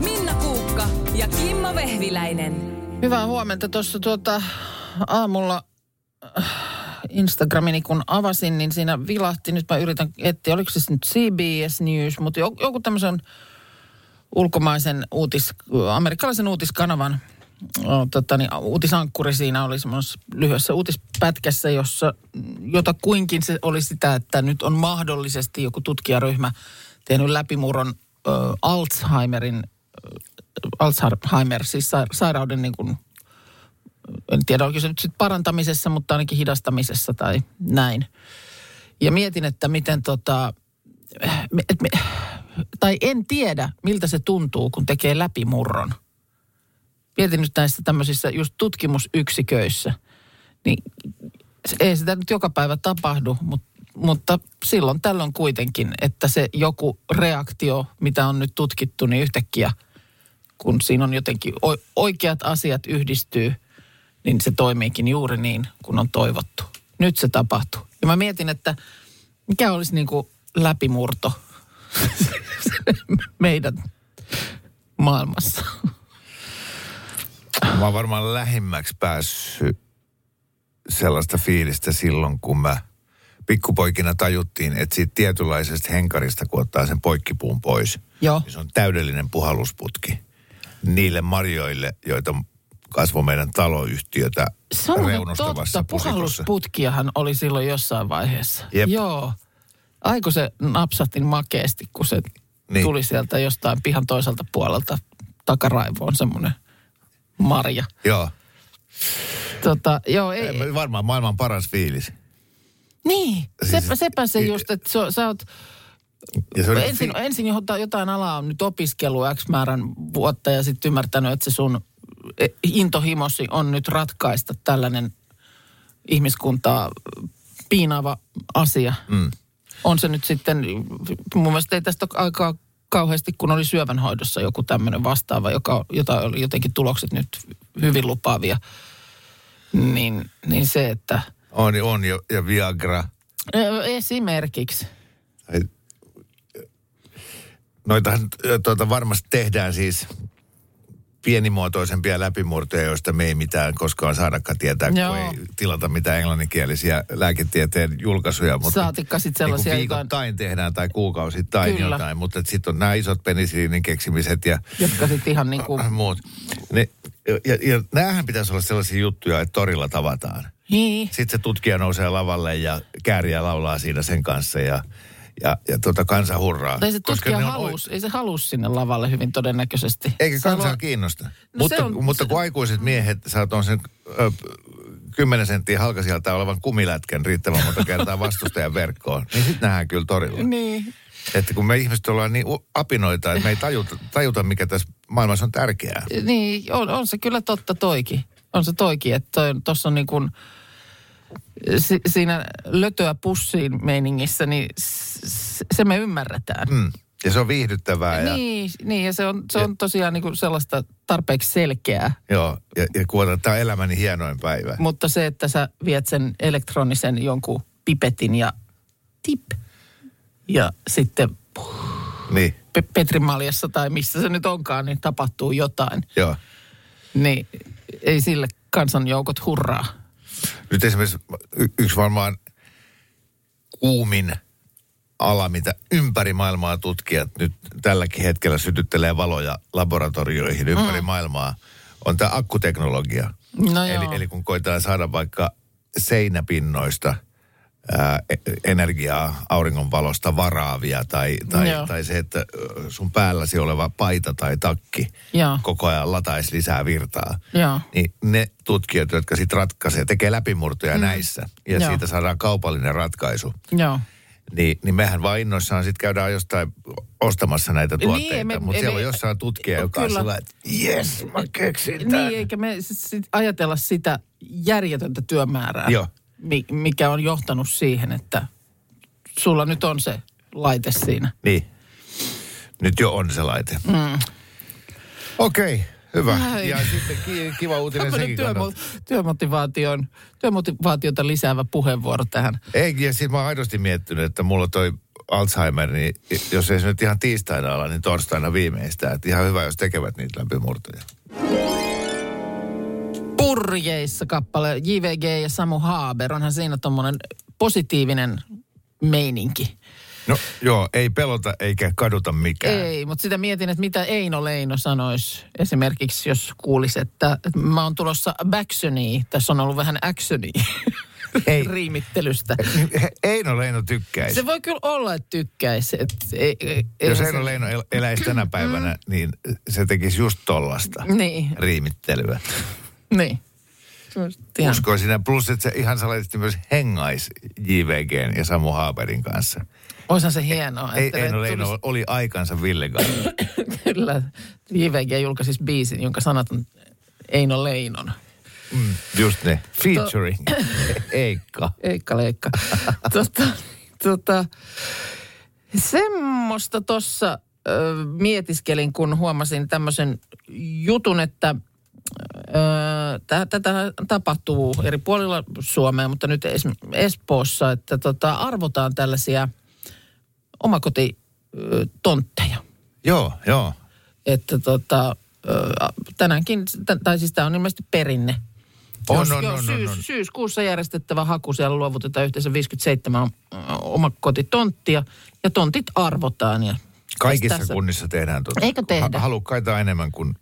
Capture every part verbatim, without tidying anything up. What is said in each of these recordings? Minna Kuukka ja Kimmo Vehviläinen. Hyvää huomenta. Tuossa tuota aamulla Instagramini kun avasin, niin siinä vilahti. Nyt mä yritän etsiä, oliko se nyt C B S News, mutta joku tämmöisen ulkomaisen uutis, amerikkalaisen uutiskanavan tota niin, uutisankkuri siinä oli semmoisessa lyhyessä uutispätkässä, jossa jota kuinkin se oli sitä, että nyt on mahdollisesti joku tutkijaryhmä tehnyt läpimurron ö, Alzheimerin Alzheimer, siis sairauden niin kuin, en tiedä oliko se nyt sitten parantamisessa, mutta ainakin hidastamisessa tai näin. Ja mietin, että miten tota, et me, tai en tiedä miltä se tuntuu, kun tekee läpimurron. Mietin nyt näissä tämmöisissä just tutkimusyksiköissä, niin ei sitä nyt joka päivä tapahdu, mutta Mutta silloin tällöin kuitenkin, että se joku reaktio, mitä on nyt tutkittu, niin yhtäkkiä, kun siinä on jotenkin oikeat asiat yhdistyy, niin se toimiikin juuri niin, kun on toivottu. Nyt se tapahtuu. Ja mä mietin, että mikä olisi niin kuin läpimurto meidän maailmassa. Mä oon varmaan lähimmäksi päässyt sellaista fiilistä silloin, kun mä pikkupoikina tajuttiin, että siitä tietynlaisesta henkarista, kun ottaa sen poikkipuun pois, joo, niin se on täydellinen puhallusputki niille marjoille, joita kasvoi meidän taloyhtiötä reunustavassa pusikossa. Puhallusputkiahan oli silloin jossain vaiheessa. Jep. Joo. Ai kun se napsahti makeasti, kun se niin tuli sieltä jostain pihan toiselta puolelta takaraivoon semmoinen marja. Joo. Tota, joo ei. Varmaan maailman paras fiilis. Niin, siis, sepä, sepä se just, että sä, sä oot, ensin, fi- ensin jotain alaa on nyt opiskelu X määrän vuotta ja sitten ymmärtänyt, että se sun intohimosi on nyt ratkaista tällainen ihmiskuntaa piinaava asia. Mm. On se nyt sitten, mun mielestä ei tästä aikaa kauheasti, kun oli syövänhoidossa joku tämmöinen vastaava, joka, jota oli jotenkin tulokset nyt hyvin lupaavia, niin, niin se, että on, on ja, ja Viagra. Esimerkiksi. Noitahan tuota, varmasti tehdään siis pienimuotoisempia läpimurtoja, joista me ei mitään koskaan saadakaan tietää, joo, kun ei tilata mitään englanninkielisiä lääketieteen julkaisuja. Mutta saatikka sitten sellaisia niin viikoittain jotain tehdään tai kuukausittain jotain, mutta sitten on nämä isot penisiliinin keksimiset ja jotka sitten ihan niin kuin muut. Ne, ja, ja näähän pitäisi olla sellaisia juttuja, että torilla tavataan. Niin. Sitten se tutkija nousee lavalle ja kääriä laulaa siinä sen kanssa ja, ja, ja tuota kansa hurraa. Ei se tutkija halus, o... ei se halus sinne lavalle hyvin todennäköisesti. Eikä kansaa on kiinnosta. No mutta, on, mutta kun se aikuiset miehet saa tuon sen ö, kymmenen senttiä halkasijalta olevan kumilätkän riittävän monta kertaa vastustajan verkkoon, niin sitten nähdään kyllä torilla. Niin. Että kun me ihmiset ollaan niin apinoita, että me ei tajuta, tajuta mikä tässä maailmassa on tärkeää. Niin, on, on se kyllä totta toikin. On se toikin, että tuossa on niin kuin si, siinä lötöä pussiin meiningissä, niin s, se me ymmärretään. Mm. Ja se on viihdyttävää. Ja, niin, niin, ja se on, se on ja, tosiaan niin kuin sellaista tarpeeksi selkeää. Joo, ja, ja kuotaan, tämä on elämäni hienoin päivä. Mutta se, että sä viet sen elektronisen jonkun pipetin ja tip, ja sitten niin Pe- Petrimaljassa tai missä se nyt onkaan, niin tapahtuu jotain. Joo. Niin ei sille kansanjoukot hurraa. Nyt esimerkiksi y- yksi varmaan kuumin ala, mitä ympäri maailmaa tutkijat nyt tälläkin hetkellä sytyttelee valoja laboratorioihin ympäri mm. maailmaa, on tämä akkuteknologia. No eli, eli kun koitetaan saada vaikka seinäpinnoista ää, energiaa auringonvalosta varaavia tai, tai, tai se, että sun päälläsi oleva paita tai takki, joo, koko ajan lataisi lisää virtaa. Joo. Niin ne tutkijat, jotka sitten ratkaisee, tekee läpimurtoja mm. näissä ja joo, siitä saadaan kaupallinen ratkaisu. Joo. Niin, niin mehän vaan innoissaan sitten käydään jostain ostamassa näitä tuotteita, niin, mutta siellä me, on jossain tutkija, joka kyllä. on sillä, että jes, mä keksin tämän. Niin, eikä me sit, sit ajatella sitä järjetöntä työmäärää, Joo. mikä on johtanut siihen, että sulla nyt on se laite siinä. Niin, nyt jo on se laite. Mm. Okei. Okay. Hyvä. Näin. Ja sitten kiva uutinen sekin kannalta. Työmotivaation, työmotivaatiota lisäävä puheenvuoro tähän. Ei, ja siis mä oon aidosti miettinyt, että mulla toi Alzheimer, niin jos ei se nyt ihan tiistaina ala, niin torstaina viimeistään. Että ihan hyvä, jos tekevät niitä läpimurtoja. Purjeissa kappale J V G ja Samu Haaber. Onhan siinä tommonen positiivinen meininki. No joo, ei pelota eikä kaduta mikään. Ei, mutta sitä mietin, että mitä Eino Leino sanoisi esimerkiksi, jos kuulisi, että mä oon tulossa backsoniin. Tässä on ollut vähän actioniin riimittelystä. Eino Leino tykkäisi. Se voi kyllä olla, että tykkäisi. Et, ei, ei, jos Eino se... Leino el- eläisi tänä päivänä, mm. niin se tekisi just tollasta niin. riimittelyä. Niin. Uskoisin, ja plus, että se ihan salaisesti myös hengaisi J V G:n ja Samu Haaberin kanssa. Oishan se hienoa. Ei, että ei, no, ei, no, oli aikansa Ville kanssa. Kyllä. J V G julkaisi siis biisin, jonka sanat on Eino Leinon. Mm, just ne. Featuring. To... Eikka. Eikka Leikka. tota, tota, semmoista tossa ö, mietiskelin, kun huomasin tämmöisen jutun, että tätä tapahtuu eri puolilla Suomea, mutta nyt Espoossa, että tota, arvotaan tällaisia omakotitontteja. Joo, joo. Että tota, tänäänkin, tai siis tämä on ilmeisesti perinne. On, jos, on, jos on, syys, on, on. Syyskuussa järjestettävä haku, siellä luovutetaan yhteensä viisikymmentäseitsemän omakotitonttia ja tontit arvotaan. Ja kaikissa tässä... kunnissa tehdään tonttia. Eikö tehdä? Halukkaita enemmän kuin...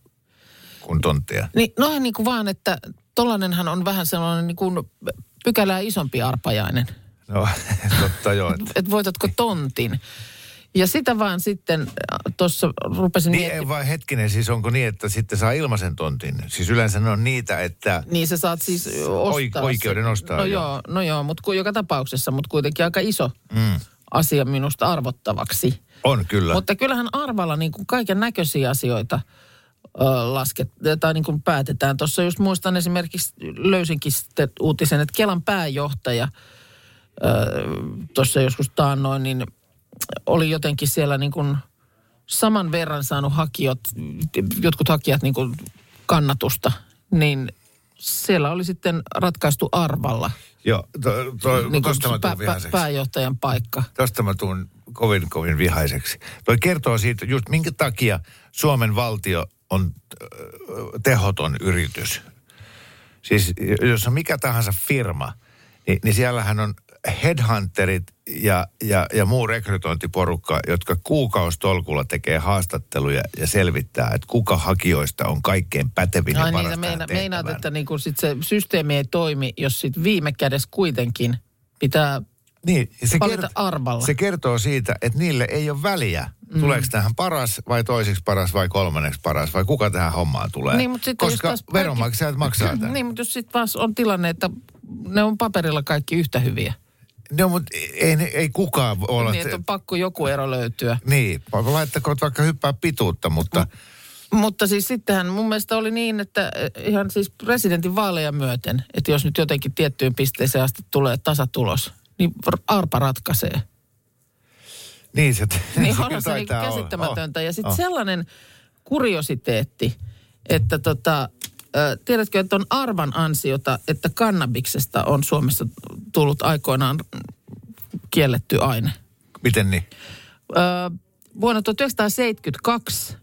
kuin tonttia. Niin, nohan niin kuin vaan, että tollanenhan on vähän sellainen niin kuin pykälää isompi arpajainen. No, totta joo. Että et voitatko tontin. Ja sitä vaan sitten tuossa rupesin niin, miettimään. Niin, vaan hetkinen, siis onko niin, että sitten saa ilmaisen tontin? Siis yleensä ne on niitä, että... Niin, sä saat siis ostaa. Oikeuden ostaa. No joo, no joo, mutta joka tapauksessa, mutta kuitenkin aika iso mm. asia minusta arvottavaksi. On, kyllä. Mutta kyllähän arvalla niin kuin kaiken näköisiä asioita... lasket, tai niin kuin päätetään. Tuossa just muistan esimerkiksi, löysinkin sitten uutisen, että Kelan pääjohtaja tuossa joskus taannoin, niin oli jotenkin siellä niin kuin saman verran saanut hakijat, jotkut hakijat niin kuin kannatusta, niin siellä oli sitten ratkaistu arvalla. Joo, to, to, niin tosta mä tuun vihaiseksi. Pääjohtajan paikka. Tosta mä tuun kovin, kovin vihaiseksi. Toi kertoo siitä just minkä takia Suomen valtio on tehoton yritys. Siis jos on mikä tahansa firma, niin, niin siellähän on headhunterit ja, ja, ja muu rekrytointiporukka, jotka kuukausitolkulla tekee haastatteluja ja selvittää, että kuka hakijoista on kaikkein pätevin no, ja parasta meina, tehtävään. Meinaat, että niinku sit se systeemi ei toimi, jos sit viime kädessä kuitenkin pitää niin, se palata kert- arvalla. Se kertoo siitä, että niille ei ole väliä. Mm. Tuleeko tähän paras vai toiseksi paras vai kolmanneksi paras vai kuka tähän hommaan tulee? Niin, mutta koska veronmaksajat maksaa tämän. Niin, mutta jos sitten vaan on tilanne, että ne on paperilla kaikki yhtä hyviä. No, mutta ei, ei kukaan olla... Niin, että on pakko joku ero löytyä. Niin, laittakoon vaikka hyppää pituutta, mutta... M- mutta siis sittenhän mun mielestä oli niin, että ihan siis presidentin vaaleja myöten, että jos nyt jotenkin tiettyyn pisteeseen asti tulee tasatulos, niin arpa ratkaisee. Niin se, niin se kyllä se niinku käsittämätöntä. Oh, ja sitten oh. sellainen kuriositeetti, että tota, tiedätkö, että on arvan ansiota, että kannabiksesta on Suomessa tullut aikoinaan kielletty aine. Miten niin? Vuonna tuhatyhdeksänsataaseitsemänkymmentäkaksi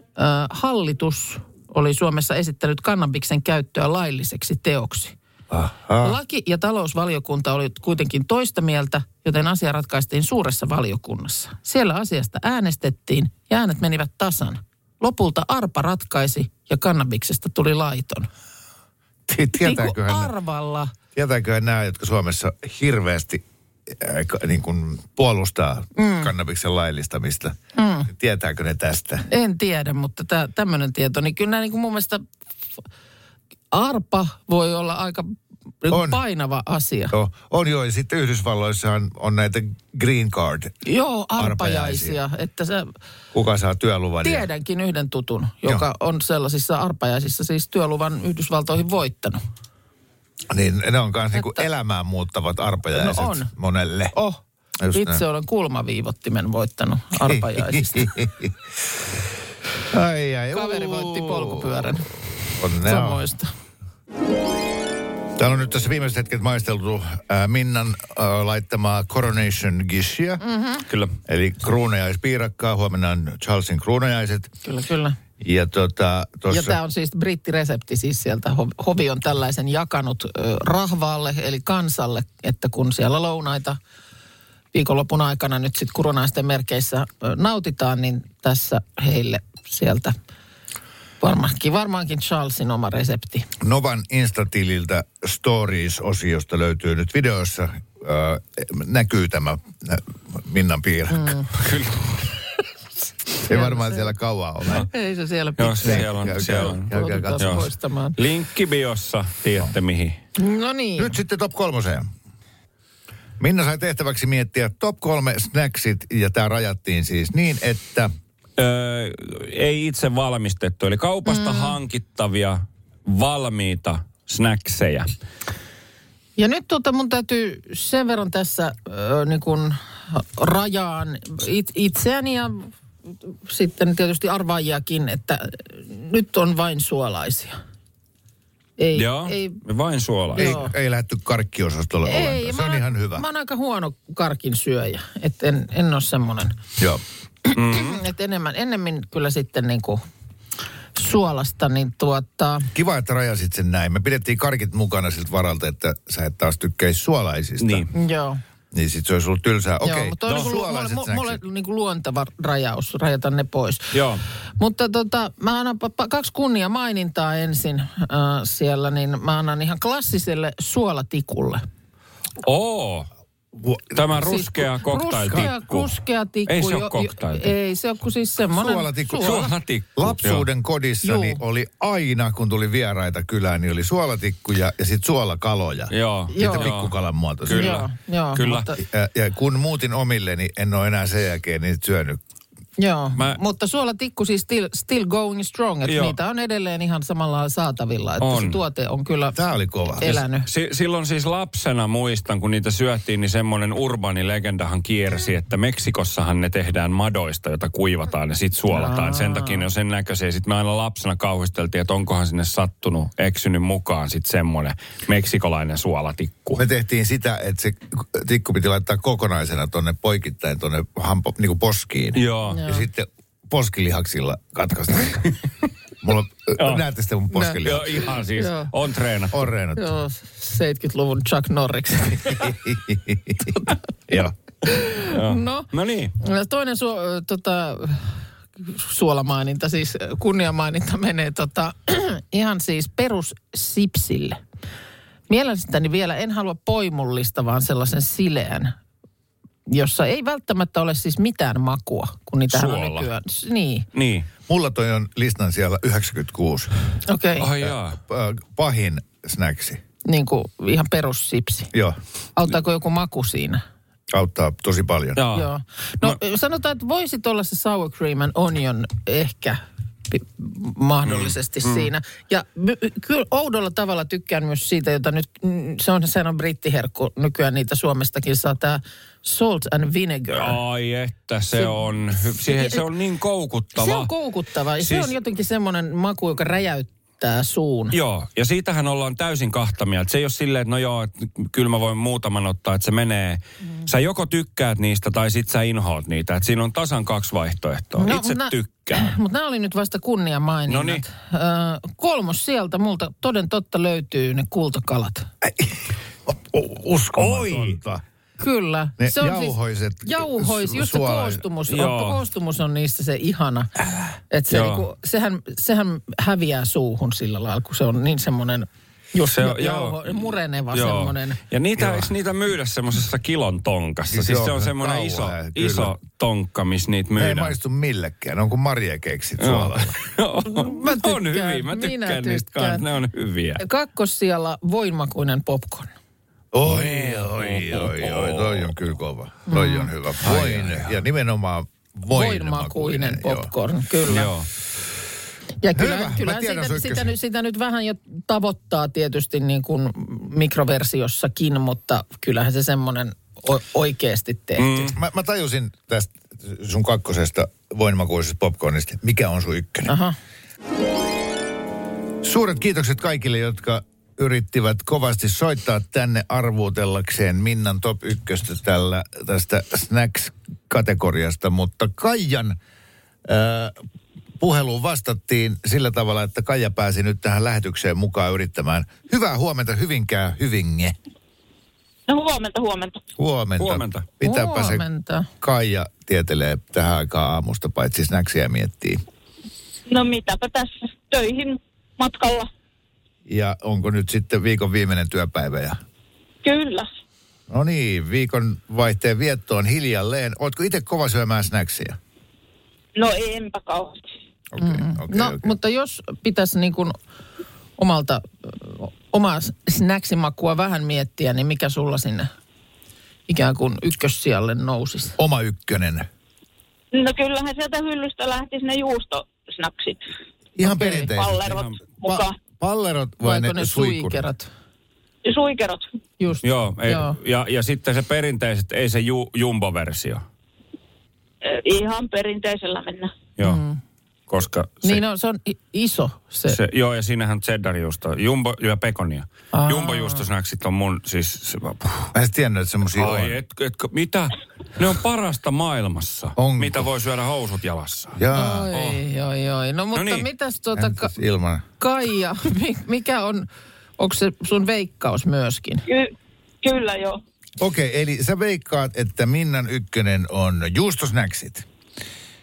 hallitus oli Suomessa esittänyt kannabiksen käyttöä lailliseksi teoksi. Aha. Laki- ja talousvaliokunta oli kuitenkin toista mieltä, joten asia ratkaistiin suuressa valiokunnassa. Siellä asiasta äänestettiin ja äänet menivät tasan. Lopulta arpa ratkaisi ja kannabiksesta tuli laiton. Tietääköhän, niin arvalla. Tietääköhän nämä, jotka Suomessa hirveästi äh, niin kuin puolustaa mm. kannabiksen laillistamista. Mm. Tietääkö ne tästä? En tiedä, mutta tä, tämmöinen tieto. Niin kyllä nämä niin kuin mun mielestä... Arpa voi olla aika on painava asia. Joo, on joo, ja sitten Yhdysvalloissahan on näitä green card. Joo, arpajaisia. Että sä kuka saa työluvan? Tiedänkin ja yhden tutun, joka joo on sellaisissa arpajaisissa siis työluvan Yhdysvaltoihin voittanut. Niin, ne on myös niinku elämään muuttavat arpajaiset no monelle. Oh, just itse näin olen kulmaviivottimen voittanut arpajaisista. ai, ai, Kaveri uu. voitti polkupyörän. Onnea. Samoista. Täällä on nyt tässä viimeiset hetket maisteltu ää, Minnan ää, laittamaa coronation gishia. Mm-hmm. Kyllä. Eli kruunajaispiirakkaa. Huomenna on Charlesin kruunajaiset. Kyllä, kyllä. Ja, tota, tossa... ja tämä on siis brittiresepti, siis sieltä hovi on tällaisen jakanut ö, rahvaalle, eli kansalle, että kun siellä lounaita viikonlopun aikana nyt sitten koronaisten merkeissä ö, nautitaan, niin tässä heille sieltä varmaankin, varmaankin Charlesin oma resepti. Novan Insta-tililtä Stories-osiosta löytyy nyt videossa, ö, näkyy tämä nä, Minnan piirakka. Mm. Kyllä. Ei varmaan se siellä kauan ole. No. Ei se siellä pitää. Joo, siellä on. Käykää, siellä on. Käykää katsomaan. Linkki biossa, tiedätte no mihin. No niin. Nyt sitten top kolmoseen. Minna sai tehtäväksi miettiä top kolme snacksit, ja tämä rajattiin siis niin, että Öö, ei itse valmistettu, eli kaupasta mm. hankittavia valmiita snackseja. Ja nyt tuota mun täytyy sen verran tässä öö, niin kun rajaan it, itseäni ja sitten tietysti arvaajiakin, että nyt on vain suolaisia. Ei, joo, ei, vain suolaisia. Ei, joo. ei lähdetty karkkiosastolle ei, ollenkaan. Se on ihan hyvä. Mä oon aika huono karkin syöjä, että en, en ole semmoinen. Joo. Mm-hmm. Että enemmän, ennemmin kyllä sitten niinku suolasta, niin tuota kiva, että rajasit sen näin. Me pidettiin karkit mukana siltä varalta, että sä et taas tykkäisi suolaisista. Niin, joo. Niin sit se olisi ollut tylsää. Okei, okay. no, no suolaiset snacksit. Mulla on niinku luontava rajaus, rajata ne pois. Joo. Mutta tota, mä annan kaksi kunnia mainintaa ensin äh, siellä, niin mä annan ihan klassiselle suolatikulle. Oo! Tämä ruskea siis, cocktailtikku. Ruskea, ruskea tikku. Ei se ole cocktailtikku. Ei se ole kuin siis semmoinen suolatikku. Suolatikku. Lapsuuden joo kodissa niin oli aina, kun tuli vieraita kylään, niin oli suolatikkuja ja sitten suolakaloja. Joo. Niitä pikkukalan muotoisia. Kyllä. Joo, kyllä. Mutta ja, ja kun muutin omilleni, en ole enää sen jälkeen niitä syönyt. Joo, mä mutta suolatikku siis still, still going strong, että niitä on edelleen ihan samalla saatavilla, että on. Se tuote on kyllä tää oli kova elänyt. S- silloin siis lapsena muistan, kun niitä syöttiin, niin semmoinen urbaani legendahan kiersi, että Meksikossahan ne tehdään madoista, jota kuivataan ja sit suolataan. Aa. Sen takia ne on sen näköisiä. Sitten me aina lapsena kauhisteltiin, että onkohan sinne sattunut, eksynyt mukaan sit semmoinen meksikolainen suolatikku. Me tehtiin sitä, että se tikku piti laittaa kokonaisena tonne poikittain, tonne hampo, niin kuin poskiin. Joo. Ja sitten poskilihaksilla katkaista. Mulla on, näette sitä mun poskilihaksia. Joo, ihan siis. Joo. On treenattu. On treenattu. Joo, seitsemänkymmentäluvun Chuck Norris. tota. Joo. No. No niin. Toinen su, tota, suolamaininta, siis kunniamaininta menee tota, ihan siis perussipsille. Mielestäni vielä en halua poimullista, vaan sellaisen sileän, jossa ei välttämättä ole siis mitään makua, kun niitä on nykyään. Niin. niin. Mulla toi on listan siellä yhdeksänkymmentäkuusi. Okei. Okay. Oh, pahin snäksi. Niin kuin ihan perussipsi. Joo. Auttaako joku maku siinä? Auttaa tosi paljon. Joo. Joo. No, no sanotaan, että voisit olla se sour cream and onion ehkä mahdollisesti mm. siinä. Ja kyllä oudolla tavalla tykkään myös siitä, jota nyt, se on, sehän on brittiherkku, nykyään niitä Suomestakin saa, tää salt and vinegar. Ai että, se, se on, se, se on niin koukuttava. Se on koukuttava, ja siis se on jotenkin semmoinen maku, joka räjäyttää suun. Joo, ja siitähän ollaan täysin kahta mieltä. Se ei ole silleen, että no joo, että kyllä mä voin muutaman ottaa, että se menee. Mm. Sä joko tykkäät niistä tai sit sä inhoat niitä. Että siinä on tasan kaksi vaihtoehtoa. No, itse tykkään. Mutta nämä oli nyt vasta kunniamaininnat. Noniin. Ö, kolmos sieltä multa toden totta löytyy ne kultakalat. Uskomatonta. Kyllä. Ne se on jauhoiset. Siis, jauhois, just se koostumus. Koostumus on niistä se ihana. Että se niinku, sehän, sehän häviää suuhun sillä lailla, kun se on niin semmoinen Just se, ja, joo. Mureneva joo. semmoinen. Ja niitä, eikö niitä myydä semmoisessa kilon tonkassa? Siis, siis joo, se on semmoinen iso, iso tonkka, missä niitä myydään. Ei maistu millekään, on kuin marjakeksit suolalla. Mä tykkään, on hyviä, mä tykkään, tykkään niistä kanssa, ne on hyviä. Kakkossijalla voimakuinen popcorn. Oi, oi, oi, oi, toi on kyllä kova. Mm. Toi on hyvä. Voine. Ja nimenomaan voimakuinen popcorn, joo. Kyllä. Joo. Ja kyllähän, kyllähän sitä, sitä, nyt, sitä nyt vähän jo tavoittaa tietysti niin kuin mikroversiossakin, mutta kyllähän se semmoinen oikeasti tehty. Mm. Mä, mä tajusin tästä sun kakkosesta voimakuisesta popcornista, mikä on sun ykkönen. Aha. Suuret kiitokset kaikille, jotka yrittivät kovasti soittaa tänne arvuutellakseen Minnan top ykköstä tällä, tästä snacks-kategoriasta, mutta Kaijan Ää, puheluun vastattiin sillä tavalla, että Kaija pääsi nyt tähän lähetykseen mukaan yrittämään. Hyvää huomenta, Hyvinkää, Hyvinge. No huomenta, huomenta. Huomenta. Huomenta. Pitääpä se Kaija tietelee tähän aikaan aamusta, paitsi snäksiä miettii. No mitäpä tässä töihin matkalla. Ja onko nyt sitten viikon viimeinen työpäivä? Ja? Kyllä. No niin, viikon vaihteen viettoon hiljalleen. Ootko itse kova syömään snäksiä? No enpä kauheasti. Okay, okay, no, okay. Mutta jos pitäisi niin kuin omalta, omaa snäksimakua vähän miettiä, niin mikä sulla sinne ikään kuin ykkössijalle nousisi? Oma ykkönen. No kyllähän sieltä hyllystä lähti ne juustosnaksit. Ihan okay. Perinteiset. Pallerot Ihan... mukaan. Pa- pallerot vai ne, ne suikerat? Suikerat. Just. Joo, ei, Joo. Ja, ja sitten se perinteiset, ei se ju, jumbo-versio. Ihan perinteisellä mennä. Joo. Mm. Koska se, niin no, se on iso se. se joo, ja siinähän cheddarjuusto, jumbo ja pekonia. Aa. Jumbojuustosnäksit on mun siis... Mä en tiennyt, että semmosia on. Ai, et, et, mitä? Ne on parasta maailmassa, Onko? mitä voi syödä housut jalassa. Jaa. Oi, oh. oi, oi. No mutta no niin. Mitäs tuota... Ka- ilman. Kaija, mikä on... Onko se sun veikkaus myöskin? Ky- kyllä, joo. Okei, okay, eli sä veikkaat, että Minnan ykkönen on juustosnäksit.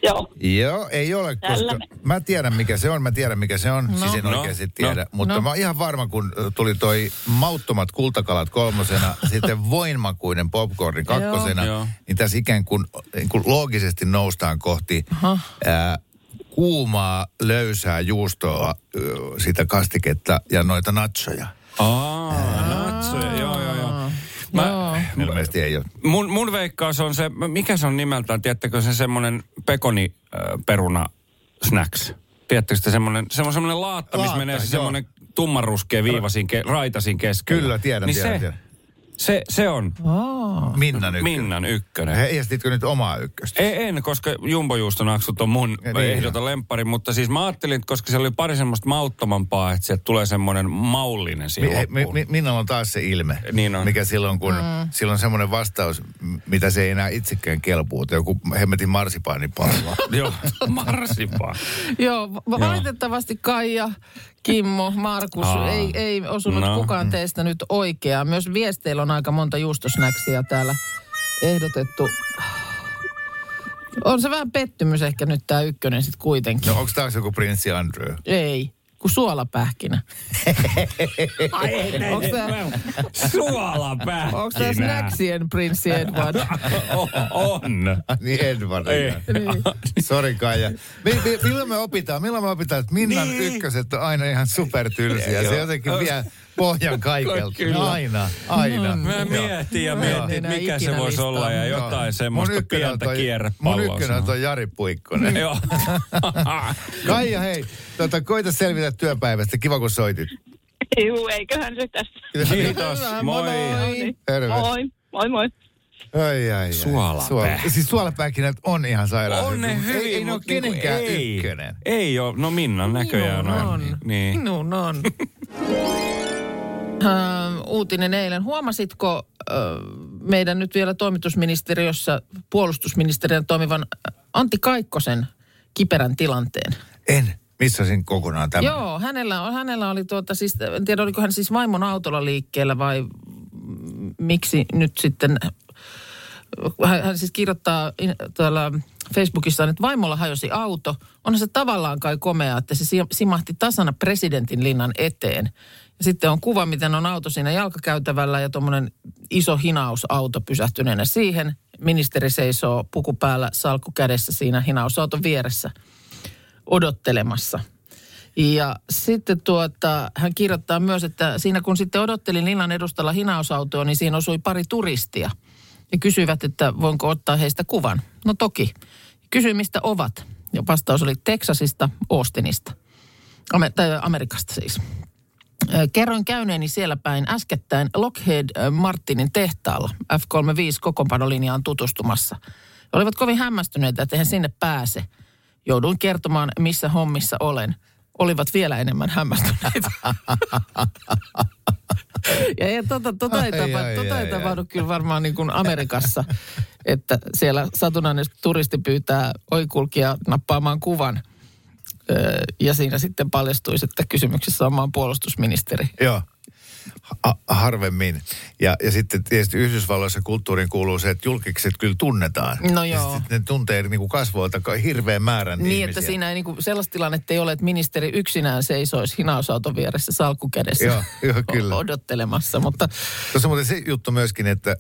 Joo. Joo, ei ole, koska mä tiedän mikä se on, mä tiedän mikä se on, no. siis en no. oikeasti tiedä. No. Mutta no. mä oon ihan varma, kun tuli toi mauttomat kultakalat kolmosena, sitten voimakuinen popcornin kakkosena, Joo. niin tässä ikään kuin, niin kuin loogisesti noustaan kohti ää, kuumaa, löysää juustoa, sitä kastiketta ja noita natsoja. Aa, ää, natsoja, joo, joo, joo. Mä, joo. Ilmeisesti ei ole. Mun, mun veikkaus on se, mikä se on nimeltään, tiedättekö se semmoinen pekoniperuna snacks? Tiedättekö se semmoinen, semmoinen laatta, missä menee se semmoinen tummanruskea viiva siinä ke, raita siinä keskellä? Kyllä, tiedän, niin tiedän, se, tiedän. Se, se on. Oh. Minnan ykkönen. Minnan ykkönen. Heijastitkö nyt omaa ykköstä? Ei, en, koska jumbojuustonaksut on mun niin ehdoton lemppari, mutta siis mä ajattelin, koska siellä oli pari semmoista mauttomampaa, että sieltä tulee semmoinen maullinen siihen mi, loppuun. Mi, mi, Minnalla on taas se ilme, niin on. Mikä silloin, kun mm. silloin semmoinen vastaus, mitä se ei enää itsekään kelpuu, että joku hemmetin marsipaanipalloa. Joo, marsipaan. Joo, valitettavasti Kaija, Kimmo, Markus, Aa, ei, ei osunut no. kukaan teistä nyt oikeaan. Myös viesteillä on aika monta juustosnäksiä täällä ehdotettu. On se vähän pettymys ehkä nyt tää ykkönen sit kuitenkin. No onks taas joku prinssi Andrew? Ei, kun suolapähkinä. Ai ei, ei, onks tää... Suolapähkinä! Onks tää snäksien prinssi Edward? On! Niin Edward. Niin. Sori Kaija. Milloin me opitaan, milloin me opitaan, että Minnan niin. ykköset on aina ihan supertylsiä. Se jotenkin vie pohjan kaikelta. Aina, aina. No, mä mietin ja mietin, no, mikä se voisi olla ja jotain no. semmoista pientä toi, kierrepalloa. Mun ykkönen on toi Jari Puikkonen. Joo. Kaija, hei, tota, koita selvitä työpäivästä. Kiva, kun soitit. Juu, eiköhän se tässä. Kiitos, moi. Terve. Moi, moi, moi. Ai, ai, ai. Suolapää. Suola. Siis suolapähkinät on ihan sairaan. On ne hyvin, ei, ei ne ole kenenkään ei. ykkönen. Ei ole, no Minnan näköjään Minun on. on. Niin. Minun on. Uh, uutinen eilen. Huomasitko uh, meidän nyt vielä toimitusministeriössä puolustusministeriön toimivan Antti Kaikkosen kiperän tilanteen? En. Missasin kokonaan tämän. Joo, hänellä, on, hänellä oli tuota siis, en tiedä oliko hän siis vaimon autolla liikkeellä vai miksi nyt sitten, hän, hän siis kirjoittaa tuolla Facebookissa, että vaimolla hajosi auto. Onhan se tavallaan kai komea, että se simahti tasana Presidentinlinnan eteen. Sitten on kuva, miten on auto siinä jalkakäytävällä ja tuommoinen iso hinausauto pysähtyneenä siihen. Ministeri seisoo puku päällä, salkku kädessä siinä hinausauton vieressä odottelemassa. Ja sitten tuota, hän kirjoittaa myös, että siinä kun sitten odottelin linnan edustalla hinausautoa, niin siinä osui pari turistia. Ja kysyivät, että voinko ottaa heistä kuvan. No toki. Kysyin, mistä ovat. Ja vastaus oli Teksasista, Austinista. Amer- tai Amerikasta siis. Kerroin käyneeni siellä päin äskettäin Lockhead Martinin tehtaalla. F kolmekymmentäviisi kokoonpanolinjaan tutustumassa. He olivat kovin hämmästyneitä, että eihän sinne pääse. Jouduin kertomaan, missä hommissa olen. Olivat vielä enemmän hämmästyneitä. ja, ja tota, tota ei, ai, tapa, ai, tota ai, ei ai, tapahdu ai. Kyllä varmaan niin kuin Amerikassa, että siellä satunnainen turisti pyytää oikulkia nappaamaan kuvan. Öö, ja siinä sitten paljastuisi, että kysymyksessä on maan puolustusministeri. Joo, ha- harvemmin. Ja, ja sitten tietysti Yhdysvalloissa kulttuuriin kuuluu se, että julkikset kyllä tunnetaan. No joo. Sitten ne tuntee niin kuin kasvoilta hirveän määrän niin, ihmisiä. Että siinä ei niin kuin sellaista tilannetta ei ole, että ministeri yksinään seisoisi hinausauton vieressä salkkukädessä joo, joo, kyllä. odottelemassa. Mutta... Tuossa muuten se juttu myöskin, että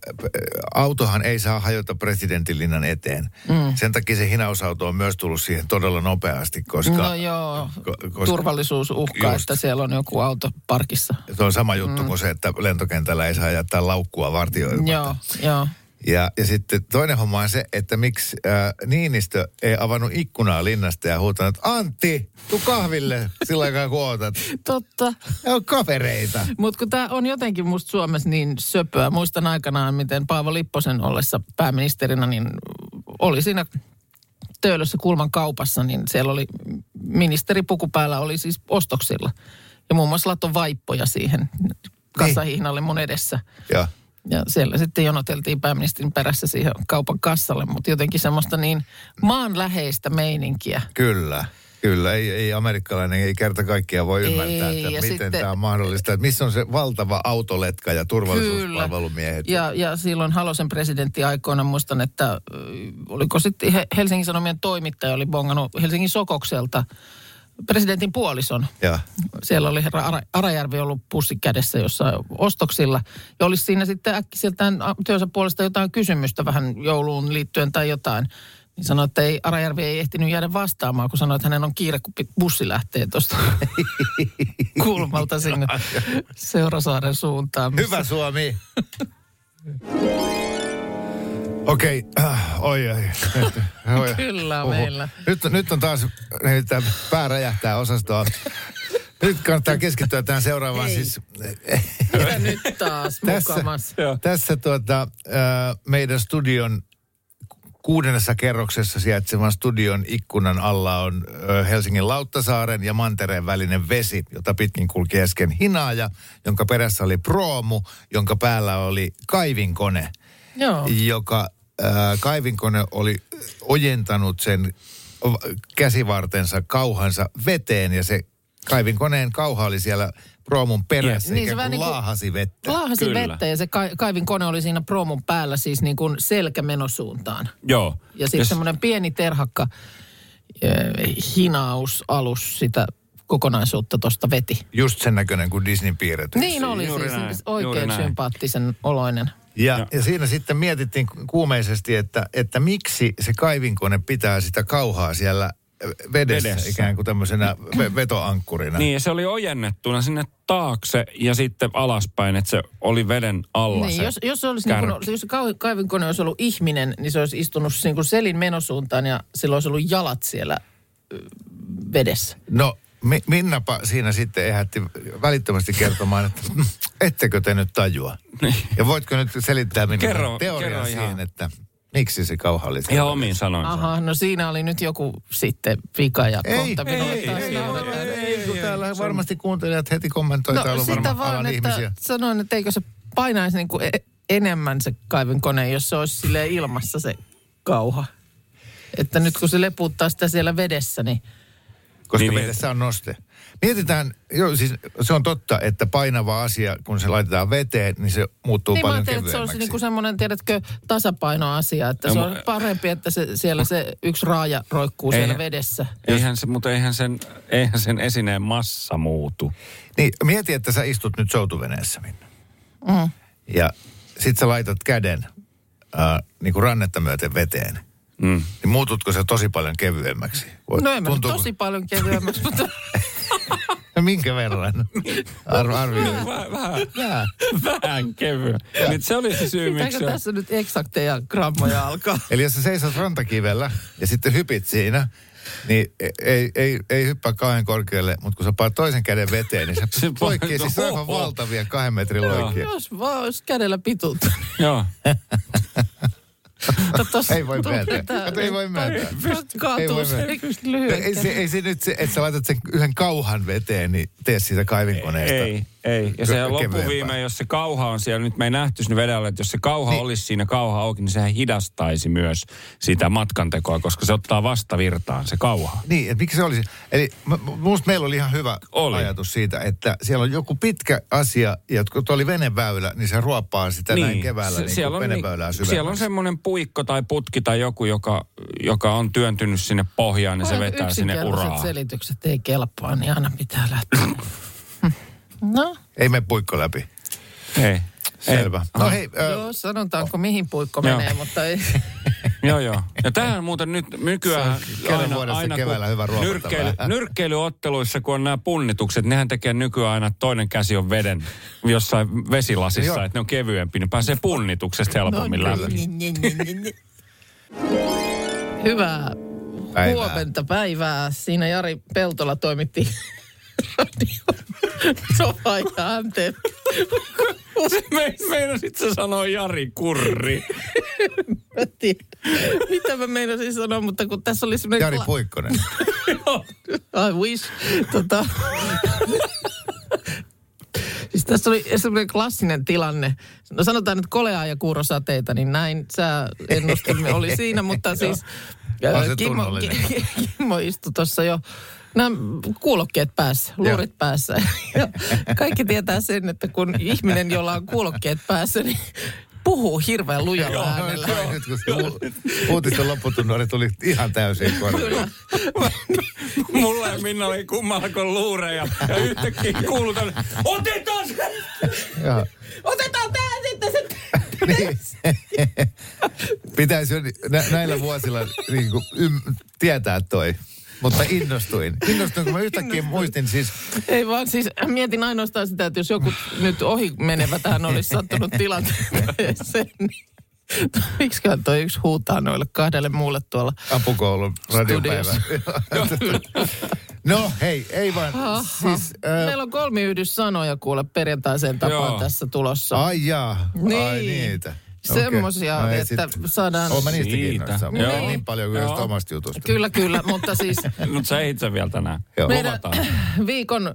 autohan ei saa hajota presidentinlinnan eteen. Mm. Sen takia se hinausauto on myös tullut siihen todella nopeasti, koska... No joo, koska... turvallisuus uhkaa, just. Että siellä on joku auto parkissa. Se on sama juttu mm. kuin se, että lentokentällä ei saa jättää laukkua vartioimatta. Joo, joo. Ja, ja sitten toinen homma on se, että miksi äh, Niinistö ei avannut ikkunaa linnasta ja huutanut, että Antti, tuu kahville sillä aikaa kun ootat. Totta. Ne on kavereita. Mutta kun tämä on jotenkin musta Suomessa niin söpöä. Muistan aikanaan, miten Paavo Lipposen ollessa pääministerinä, niin oli siinä Töölössä Kulman kaupassa, niin siellä oli ministeripuku päällä, oli siis ostoksilla. Ja muun muassa laton vaippoja siihen kassahihnalle mun edessä. Ja. ja siellä sitten jonoteltiin pääministerin perässä siihen kaupan kassalle, mutta jotenkin semmoista niin maanläheistä meininkiä. Kyllä, kyllä. Ei, ei amerikkalainen, ei kerta kaikkiaan voi ymmärtää, ei, että miten tämä on mahdollista. Että missä on se valtava autoletka ja turvallisuuspalvelumiehet. Ja, ja silloin Halosen presidentti aikoina muistan, että oliko sitten Helsingin Sanomien toimittaja oli bongannut Helsingin Sokokselta. Presidentin puolison. Ja. Siellä oli herra Arajärvi ollut pussi kädessä jossain ostoksilla. Ja olisi siinä sitten äkkiseltään työnsä puolesta jotain kysymystä vähän jouluun liittyen tai jotain. Niin sanoi, että ei, Arajärvi ei ehtinyt jäädä vastaamaan, kun sanoi, että hänen on kiire, kun bussi lähtee tuosta kulmalta sinne Seurasaaren suuntaan. Missä... Hyvä Suomi! Okei, oi, oi. oi. Kyllä Uhu. Meillä. Nyt, nyt on taas, tämä pää räjähtää osastoa. Nyt kannattaa keskittyä tähän seuraavaan. Ei. Siis. Hyvä nyt taas mukamas. Tässä, tässä tuota, meidän studion kuudennessa kerroksessa sijaitsevan studion ikkunan alla on Helsingin Lauttasaaren ja Mantereen välinen vesi, jota pitkin kulki äsken hinaaja, jonka perässä oli proomu, jonka päällä oli kaivinkone. Joo. Joka äh, kaivinkone oli ojentanut sen käsivartensa kauhansa veteen ja se kaivinkoneen kauha oli siellä proomun perässä, niin, ikään kuin laahasi niin kuin vettä. Laahasi Kyllä. vettä ja se ka- kaivinkone oli siinä proomun päällä siis niin kuin selkämenosuuntaan. Joo. Ja sitten yes. semmoinen pieni terhakka äh, hinausalus sitä kokonaisuutta tuosta veti. Just sen näköinen kuin Disney-piirretys. Niin oli juuri siis näin. Oikein sympaattisen oloinen. Ja, ja siinä sitten mietittiin kuumeisesti, että, että miksi se kaivinkone pitää sitä kauhaa siellä vedessä, vedessä. Ikään kuin tämmöisenä vetoankkurina. Niin, ja se oli ojennettuna sinne taakse ja sitten alaspäin, että se oli veden alla niin, se jos, jos, olisi niin kun, jos kaivinkone olisi ollut ihminen, niin se olisi istunut niin kuin selin menosuuntaan ja sillä olisi ollut jalat siellä vedessä. No... Minnapa siinä sitten ehätti välittömästi kertomaan, että ettekö te nyt tajua? Niin. Ja voitko nyt selittää minulle teoriaa siihen, että miksi se kauha oli? Ihan omiin sanoin. Aha, no siinä oli nyt joku sitten vika ja kohta minulle ei, taas. Ei, ei, ei, ei, ei, kun täällä varmasti kuuntelijat heti kommentoi, no, täällä on varmaan vaan, alan että ihmisiä. Sanoin, että eikö se painaisi niin kuin e- enemmän se kaivinkone, jos se olisi silleen ilmassa se kauha. Että nyt kun se leputtaa sitä siellä vedessä, niin... Koska niin, vedessä on noste. Mietitään, joo, siis se on totta, että painava asia, kun se laitetaan veteen, niin se muuttuu niin paljon kevyemmäksi. Niin mä ajattelin, että se olisi niinku semmoinen, tiedätkö, tasapainoasia, että no, se on mä... parempi, että se, siellä se yksi raaja roikkuu eihän, siellä vedessä. Eihän se, mutta eihän sen, eihän sen esineen massa muutu. Niin, mieti, että sä istut nyt soutuveneessä, Minna. Mm. Ja sit sä laitat käden äh, niin kuin rannetta myöten veteen. Mm. Niin muututko se tosi paljon kevyemmäksi? Voit, no ei mä tuntuu, tosi kun... paljon kevyemmäksi, mutta... Minkä verran? Arvo arvioin. Vähän. Vähän. Vähän kevyen. Nyt se oli se syy, miksi... Pitääkö tässä nyt eksakteja grammoja alkaa? Eli jos sä seisot rantakivellä ja sitten hypit siinä, niin ei, ei, ei hyppää kahden korkealle, mutta kun sä paat toisen käden veteen, niin se poikkii siis aivan valtavia kahden metrin loikia. Jos vaan olisi kädellä pituutta. Joo. Tos, ei voi myöntää. Ei voi myöntää. Kaatuu se lyhyesti. Ei se nyt, se, että sä laitat sen yhden kauhan veteen, niin tee siitä kaivinkoneesta. Ei, ei. Ja se loppuviimein, jos se kauha on siellä, nyt me ei nähty sinne vedellä, että jos se kauha niin olisi siinä kauha auki, niin sehän hidastaisi myös sitä matkantekoa, koska se ottaa vastavirtaan se kauha. Niin, että miksi se olisi? Eli minusta meillä oli ihan hyvä oli. ajatus siitä, että siellä on joku pitkä asia, ja kun tuo oli veneväylä, niin se ruoppaa sitä niin näin keväällä, niin kuin veneväylää syvemmäksi. Siellä on semmoinen puikko tai putki tai joku, joka, joka on työntynyt sinne pohjaan ja se vetää sinne uraa. Selitykset ei kelpaa, niin aina pitää lähteä. No. Ei mene puikko läpi. Ei. Selvä. Ei. No hei. Äh, joo, sanotaanko oh. mihin puikko joo. menee, mutta ei. Joo, joo. Ja tämähän muuten nyt nykyään aina, aina kun nyrkkeily, nyrkkeilyotteluissa, kun on nämä punnitukset, nehän tekee nykyään aina, että toinen käsi on veden jossain vesilasissa, no, että ne on kevyempi, niin pääsee punnituksesta helpommin no, läpi. Hyvää päivää. Huomenta päivää. Siinä Jari Peltola toimitti radio. Sofa ja M T V. Me, meinasit sä sanoa Jari Kurri. Mä tiedän. Mitä mä meinasin sanoa, mutta kun tässä oli semmoinen... Jari Puikkonen. Joo. I wish. Tota... Siis tässä oli semmoinen klassinen tilanne. No sanotaan nyt koleaa ja kuurosateita, niin näin sä ennustimme oli siinä, mutta siis... Kimmo, Kimmo istui tuossa jo... Nämä kuulokkeet päässä, luurit Joo. päässä. Ja kaikki tietää sen, että kun ihminen, jolla on kuulokkeet päässä, niin puhuu hirveän lujalla äänellä. Joo, nyt kun uutisten lopputunnari tuli ihan täysin korjaan. Mulla ja Minna oli kummallakin luureja ja yhtäkkiä kuului tämmöinen, otetaan se! Otetaan tää sitten se! Niin. Pitäisi nä- näillä vuosilla niin kuin ym- tietää toi. Mutta innostuin. Innostuin, kun mä yhtäkkiä muistin siis... Ei vaan siis, mietin ainoastaan sitä, että jos joku nyt ohi menevä tähän olisi sattunut tilanteeseen, niin miksiköhän toi yksi huutaa noille kahdelle muulle tuolla Apukoulun radiopäivä. No hei, ei vaan. Siis, äh... Meillä on kolmiyhdyssanoja kuule perjantaiseen tapaan Joo. tässä tulossa. Ai jaa, niin. ai niitä. Semmoisia, okay. no että sit... saadaan... Oon mä niistäkin innoissaan. Niin. niin paljon kuin just omasta jutusta. Kyllä, kyllä, mutta siis... mutta sä itse vielä tänään. Joo. Meidän viikon,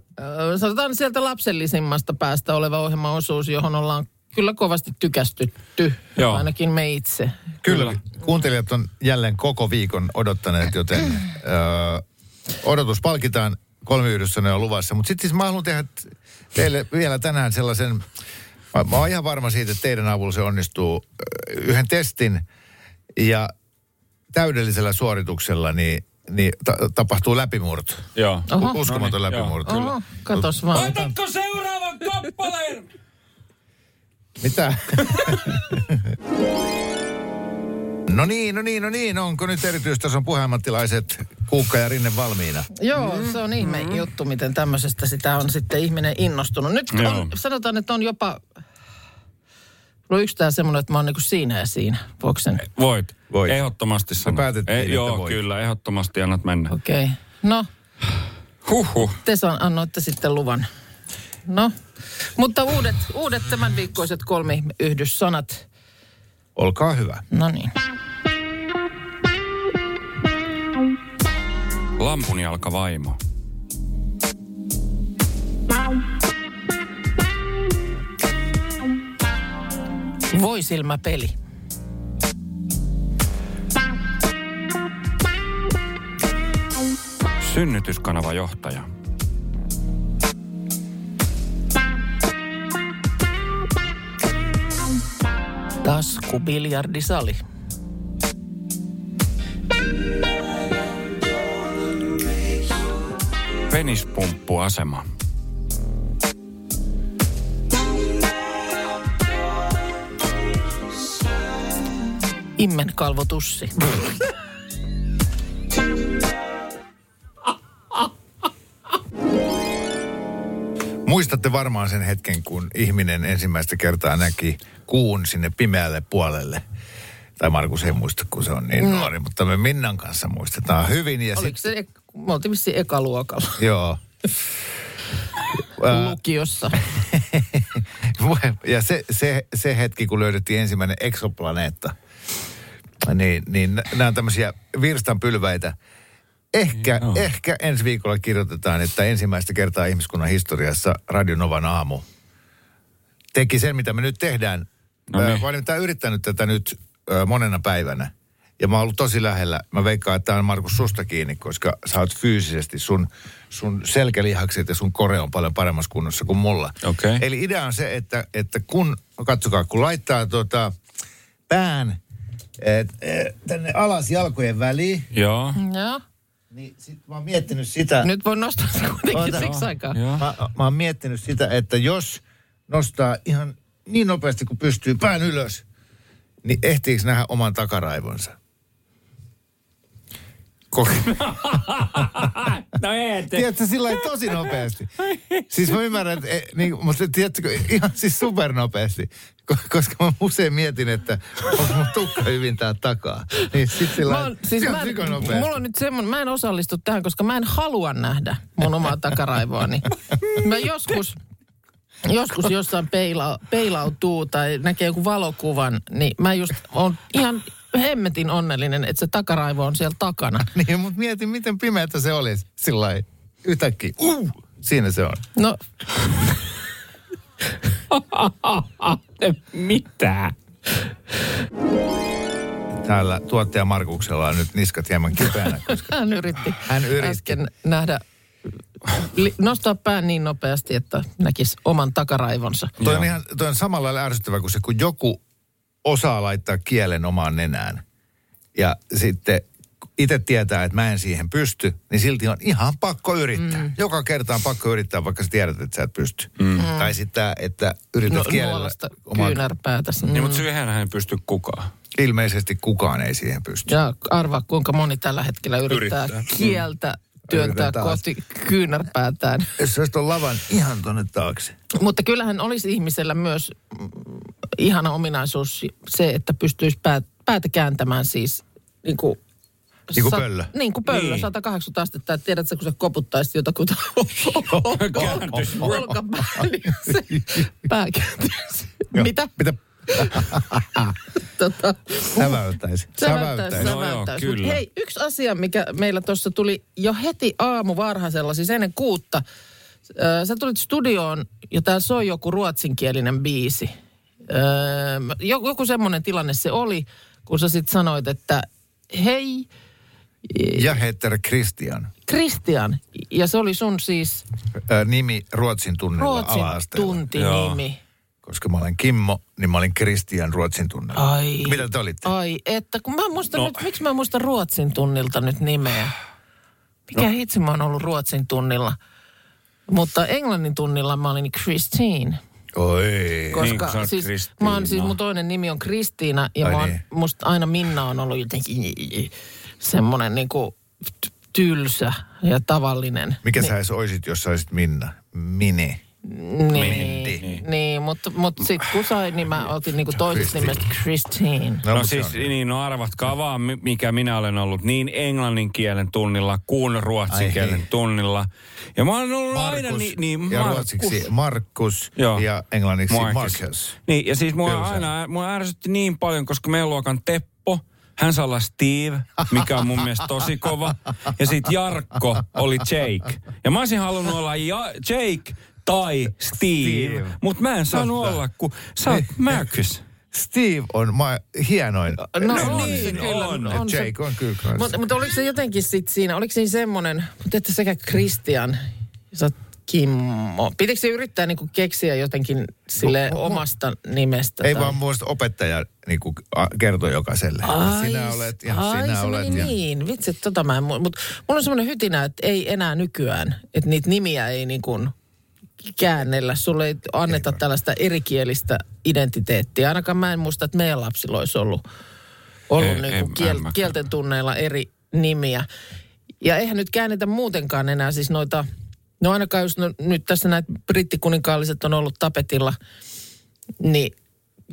sanotaan sieltä lapsellisimmasta päästä oleva ohjelmaosuus, johon ollaan kyllä kovasti tykästytty. Joo. Ainakin me itse. Kyllä. kyllä. Kuuntelijat on jälleen koko viikon odottaneet, joten ö, odotus palkitaan. Kolmiyhdyssanoja on luvassa. Mutta sitten siis mä haluan tehdä teille vielä tänään sellaisen... Mä, mä oon ihan varma siitä, että teidän avulla se onnistuu yhden testin ja täydellisellä suorituksella niin, niin ta- tapahtuu läpimurto. Joo. Oho. Uskomaton no niin, läpimurto. Joo. Oho, katos vaan. Otatko seuraavan kappaleen? Mitä? No niin, no niin, no niin. Onko nyt erityistason puheenammattilaiset Kuukka ja Rinne valmiina? Joo, se on ihme mm. juttu, miten tämmöisestä sitä on sitten ihminen innostunut. Nyt on, sanotaan, että on jopa... No yksi tää semmoinen, että mä oon niinku siinä ja siinä. Voiko sen? Voit. Voit. Ehdottomasti sano. E- joo, voi. Kyllä. Ehdottomasti annat mennä. Okei. Okay. No. Huhhuh. Te annoitte sitten luvan. No. Mutta uudet, uudet tämän viikkoiset kolmiyhdyssanat. Olkaa hyvä. No niin. Lampunjalkavaimo. Voisilmäpeli. Synnytyskanavajohtaja. Taskubiljardisali. Penispumppuasema. Immenkalvotussi. Muistatte varmaan sen hetken, kun ihminen ensimmäistä kertaa näki kuun sinne pimeälle puolelle. Tai Markus ei muista, kun se on niin nuori, mm. mutta me Minnan kanssa muistetaan hyvin. Ja oliko sit... se, ek... me oltiin vissiin ekaluokalla. Joo. Lukiossa. Ja se, se, se hetki, kun löydettiin ensimmäinen eksoplaneetta, niin, niin nämä on tämmöisiä virstanpylväitä. Ehkä, no. ehkä ensi viikolla kirjoitetaan, että ensimmäistä kertaa ihmiskunnan historiassa Radio Novan aamu teki sen, mitä me nyt tehdään. No niin. Mä olen yrittänyt tätä nyt monena päivänä. Ja mä oon ollut tosi lähellä. Mä veikkaan, että tämä on Markus susta kiinni, koska sä oot fyysisesti, sun, sun selkälihakset ja sun kore on paljon paremmassa kunnossa kuin mulla. Okay. Eli idea on se, että, että kun, katsokaa, kun laittaa tuota pään et, et, tänne alas jalkojen väliin. Joo. Joo. Niin sit mä oon miettinyt sitä... Nyt voi nostaa se kuitenkin siksi aikaa. Mä, mä oon miettinyt sitä, että jos nostaa ihan niin nopeasti kuin pystyy pään ylös, niin ehtiikö nähdä oman takaraivonsa? Koke- no ei. Tiedätkö, sillä lailla tosi nopeasti. Siis mä ymmärrän, että, niin, mutta tiedätkö, ihan siis supernopeasti. Koska mä usein mietin, että onko mun tukka hyvin tää takaa. Niin sit sillä lailla, siis se on psykonopeasti. Mulla on nyt semmoinen, mä en osallistu tähän, koska mä en halua nähdä mun omaa takaraivoani. Mä joskus... Joskus jossain peila, peilautuu tai näkee joku valokuvan, niin mä just oon ihan hemmetin onnellinen, että se takaraivo on siellä takana. Niin, mutta mietin, miten pimeätä se olisi sillain yhtäkkiä. Uh, siinä se on. No. Mitä? Täällä tuottaja Markuksella on nyt niskat hieman kipeänä, koska hän yritti, hän yritti. äsken nähdä. Nostaa pään niin nopeasti, että näkisi oman takaraivonsa. Toi on, ihan, toi on samalla lailla ärsyttävä kuin se, kun joku osaa laittaa kielen omaan nenään. Ja sitten itse tietää, että mä en siihen pysty, niin silti on ihan pakko yrittää. Mm. Joka kerta on pakko yrittää, vaikka sä tiedät, että sä et pysty. Mm. Tai sitä, että yrität no, kielellä omaa... kyynärpäätäsi. Mm. Niin, mutta siihenhän ei pysty kukaan. Ilmeisesti kukaan ei siihen pysty. Ja arvaa, kuinka moni tällä hetkellä yrittää, yrittää. kieltä. Työntää kohti kyynärpäätään. Jos olisi tuon lavan ihan tuonne taakse. Mutta kyllähän olisi ihmisellä myös ihana ominaisuus se, että pystyisi päät, päätä kääntämään siis niin kuin... Niin kuin pöllö. Niin kuin pöllö, niin. sata kahdeksankymmentä astetta. Et tiedätkö, kun sä koputtaisit jotakuta olkapäälle, niin se pää kääntyisi. Mitä? Mitä? tota, säväyttäisi. Säväyttäisi. No joo, kyllä. Hei, yksi asia, mikä meillä tuossa tuli jo heti aamu varhaisella, siis ennen kuutta. Sä tulit studioon ja täällä soi joku ruotsinkielinen biisi. Joku semmoinen tilanne se oli, kun sä sit sanoit, että hei. Jag heter Christian. Christian. Ja se oli sun siis? Nimi Ruotsin tunnilla ala-asteella. Ruotsin tuntinimi. Koska mä olen Kimmo, niin mä olin Christian Ruotsin tunnilla. Ai, mitä te olitte? Ai, että kun mä muistan no. nyt, miksi mä muistan Ruotsin tunnilta nyt nimeä? Mikä no. hitsi mä oon ollut Ruotsin tunnilla? Mutta Englannin tunnilla mä olin Christine. Oi. Koska niin, siis, Kristiina. Mä oon siis, mun toinen nimi on Kristiina ja mä oon, niin. musta aina Minna on ollut jotenkin semmonen niinku tylsä ja tavallinen. Mikä niin. sä oisit, jos sä oisit Minna? Mini. Niin, niin. niin mutta, mutta sitten kun sai, niin mä otin niinku toisesta nimestä Christine. No, no siis, niin, no arvatkaa vaan, mikä minä olen ollut niin englannin kielen tunnilla kuin ruotsin Ai, kielen hei. tunnilla. Ja mä olen ollut Markus, aina niin... niin ja Markus. ruotsiksi Markus Joo. ja englanniksi Marcus. Marcus. Niin, ja siis mua aina mua ärsytti niin paljon, koska meidän luokan Teppo, hän saa olla Steve, mikä on mun mielestä tosi kova. Ja sit Jarkko oli Jake. Ja mä olisin halunnut olla ja- Jake... Tai Steve. Steve. Mutta mä en saanut olla, kun sä oot Marcus. Steve on ma- hienoin. No, no on, niin, kyllä, on. on Jake se. on kyllä kanssa. Mutta mut oliko se jotenkin sit siinä, oliko siinä semmoinen, mutta että sekä Christian, sä oot Kimmo. Pitikö se yrittää niinku keksiä jotenkin sille no, omasta no. nimestä? Ei tai... vaan muista opettaja niinku kertoi jokaiselle. Ai, sinä olet ja ai, sinä olet. Niin, ja... niin. Vitsi, tota mä en mu... Mut mulla on semmoinen hytinä, että ei enää nykyään. Että niitä nimiä ei niinku käännellä. Sulle ei anneta ei tällaista erikielistä identiteettiä. Ainakaan mä en muista, että meidän lapsilla olisi ollut, ollut ei, niinku en, kiel... en kielten tunneilla eri nimiä. Ja eihän nyt käännetä muutenkaan enää siis noita... No ainakaan jos no, nyt tässä näitä brittiuninkaalliset on ollut tapetilla, niin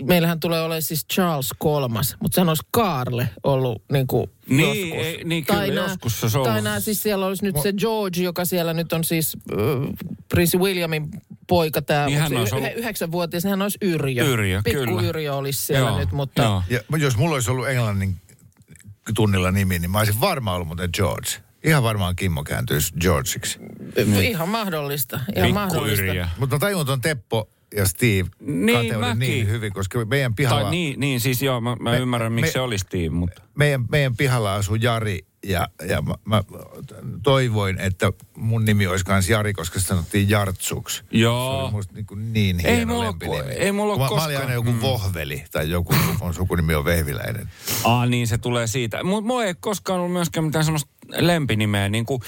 meillähän tulee olemaan siis Charles kolmas, mutta sehän olisi Kaarle ollut niin kuin niin, joskus. Ei, niin kyllä tai joskus nää, se on. Tai nää siis siellä olisi nyt Mo- se George, joka siellä nyt on siis äh, Prince Williamin poika tämä. Niin hän olisi ollut. Yhdeksänvuotias, hän olisi Yrjö. Yrjö, Pikku kyllä. Pikku Yrjö olisi siellä joo, nyt, mutta... Joo. Ja, jos mulla olisi ollut englannin tunnilla nimi, niin mä olisin varmaan ollut muuten George. Ihan varmaan Kimmo kääntyisi Georgeiksi. Ihan mahdollista. Ihan mahdollista. Mutta mä tajun ton Teppo ja Steve niin, kateuden mäkin. Niin hyvin, koska meidän pihalla... Tai niin, niin siis joo, mä, mä me, ymmärrän, miksi me, se oli Steve, mutta... Meidän, meidän pihalla asuu Jari ja, ja mä, mä toivoin, että mun nimi olisi kans Jari, koska se sanottiin Jartsuksi. Joo. Se oli musta niin, kuin niin hieno lempinimi. Ei mulla ole koskaan. Mä olin aina joku mm. Vohveli tai joku, on sukunimi on Vehviläinen. Ah niin, se tulee siitä. Mut mua ei koskaan ollut myöskään mitään semmoista... lempinimeä, niin kuin...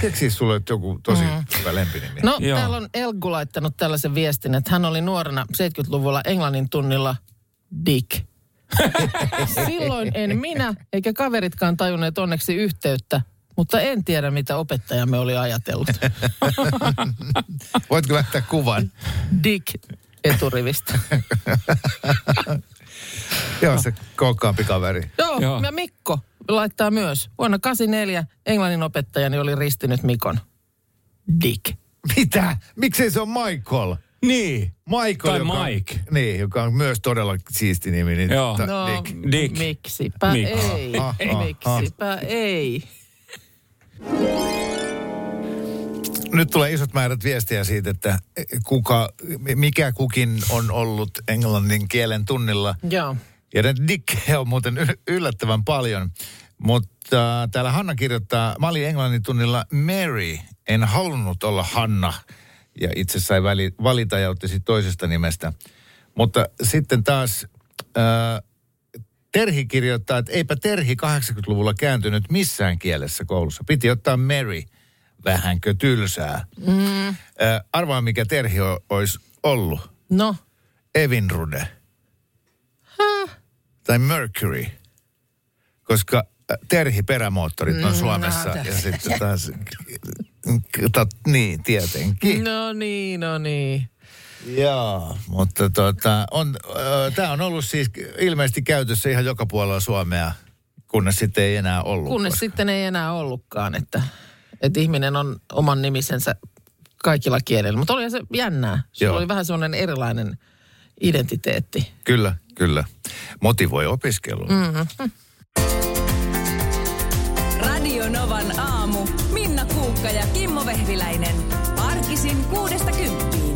Keksisi sulle joku tosi mm. hyvä lempinimi. No, joo. Täällä on Elgu laittanut tällaisen viestin, että hän oli nuorena seitsemänkymmentäluvulla englannin tunnilla Dick. Silloin en minä, eikä kaveritkaan tajunneet onneksi yhteyttä, mutta en tiedä, mitä opettajamme oli ajatellut. Voitko lähteä kuvan? Dick eturivistä. Joo, se kookkaampi kaveri. Joo, joo. Ja Mikko laittaa myös. Vuonna kahdeksankymmentäneljä englannin opettajani oli ristinyt Mikon. Dick. Mitä? Miksei se on Michael? Niin. Michael, tai joka, Mike. Niin, joka on myös todella siisti nimi. Niin joo. Ta- no, Dick. Dick. Miksipä Mik. ei. Ah, ah, miksipä ah. ei. Nyt tulee isot määrät viestiä siitä, että kuka, mikä kukin on ollut englannin kielen tunnilla. Joo. Ja näitä dikkejä on muuten yllättävän paljon. Mutta täällä Hanna kirjoittaa, mä olin englannin tunnilla Mary. En halunnut olla Hanna. Ja itse sai valita ja otti sit toisesta nimestä. Mutta sitten taas ää, Terhi kirjoittaa, että eipä Terhi kahdeksankymmentäluvulla kääntynyt missään kielessä koulussa. Piti ottaa Mary. Vähänkö tylsää. Mm. Äh, arvaa, mikä Terhi olisi ollut. No? Evinrude. Häh? Tai Mercury. Koska Terhi perämoottorit mm, on Suomessa. No, ja sitten taas... niin, tietenkin. No niin, no niin. Joo, mutta tota... Äh, tämä on ollut siis ilmeisesti käytössä ihan joka puolella Suomea, kunnes sitten ei enää ollut. Kunnes koska... sitten ei enää ollutkaan, että... Että ihminen on oman nimisensä kaikilla kielillä. Mutta oli se jännää. Se oli vähän sellainen erilainen identiteetti. Kyllä, kyllä. Motivoi opiskelua. Mm-hmm. Radio Novan aamu. Minna Kuukka ja Kimmo Vehviläinen. Arkisin kuudesta kymppiin.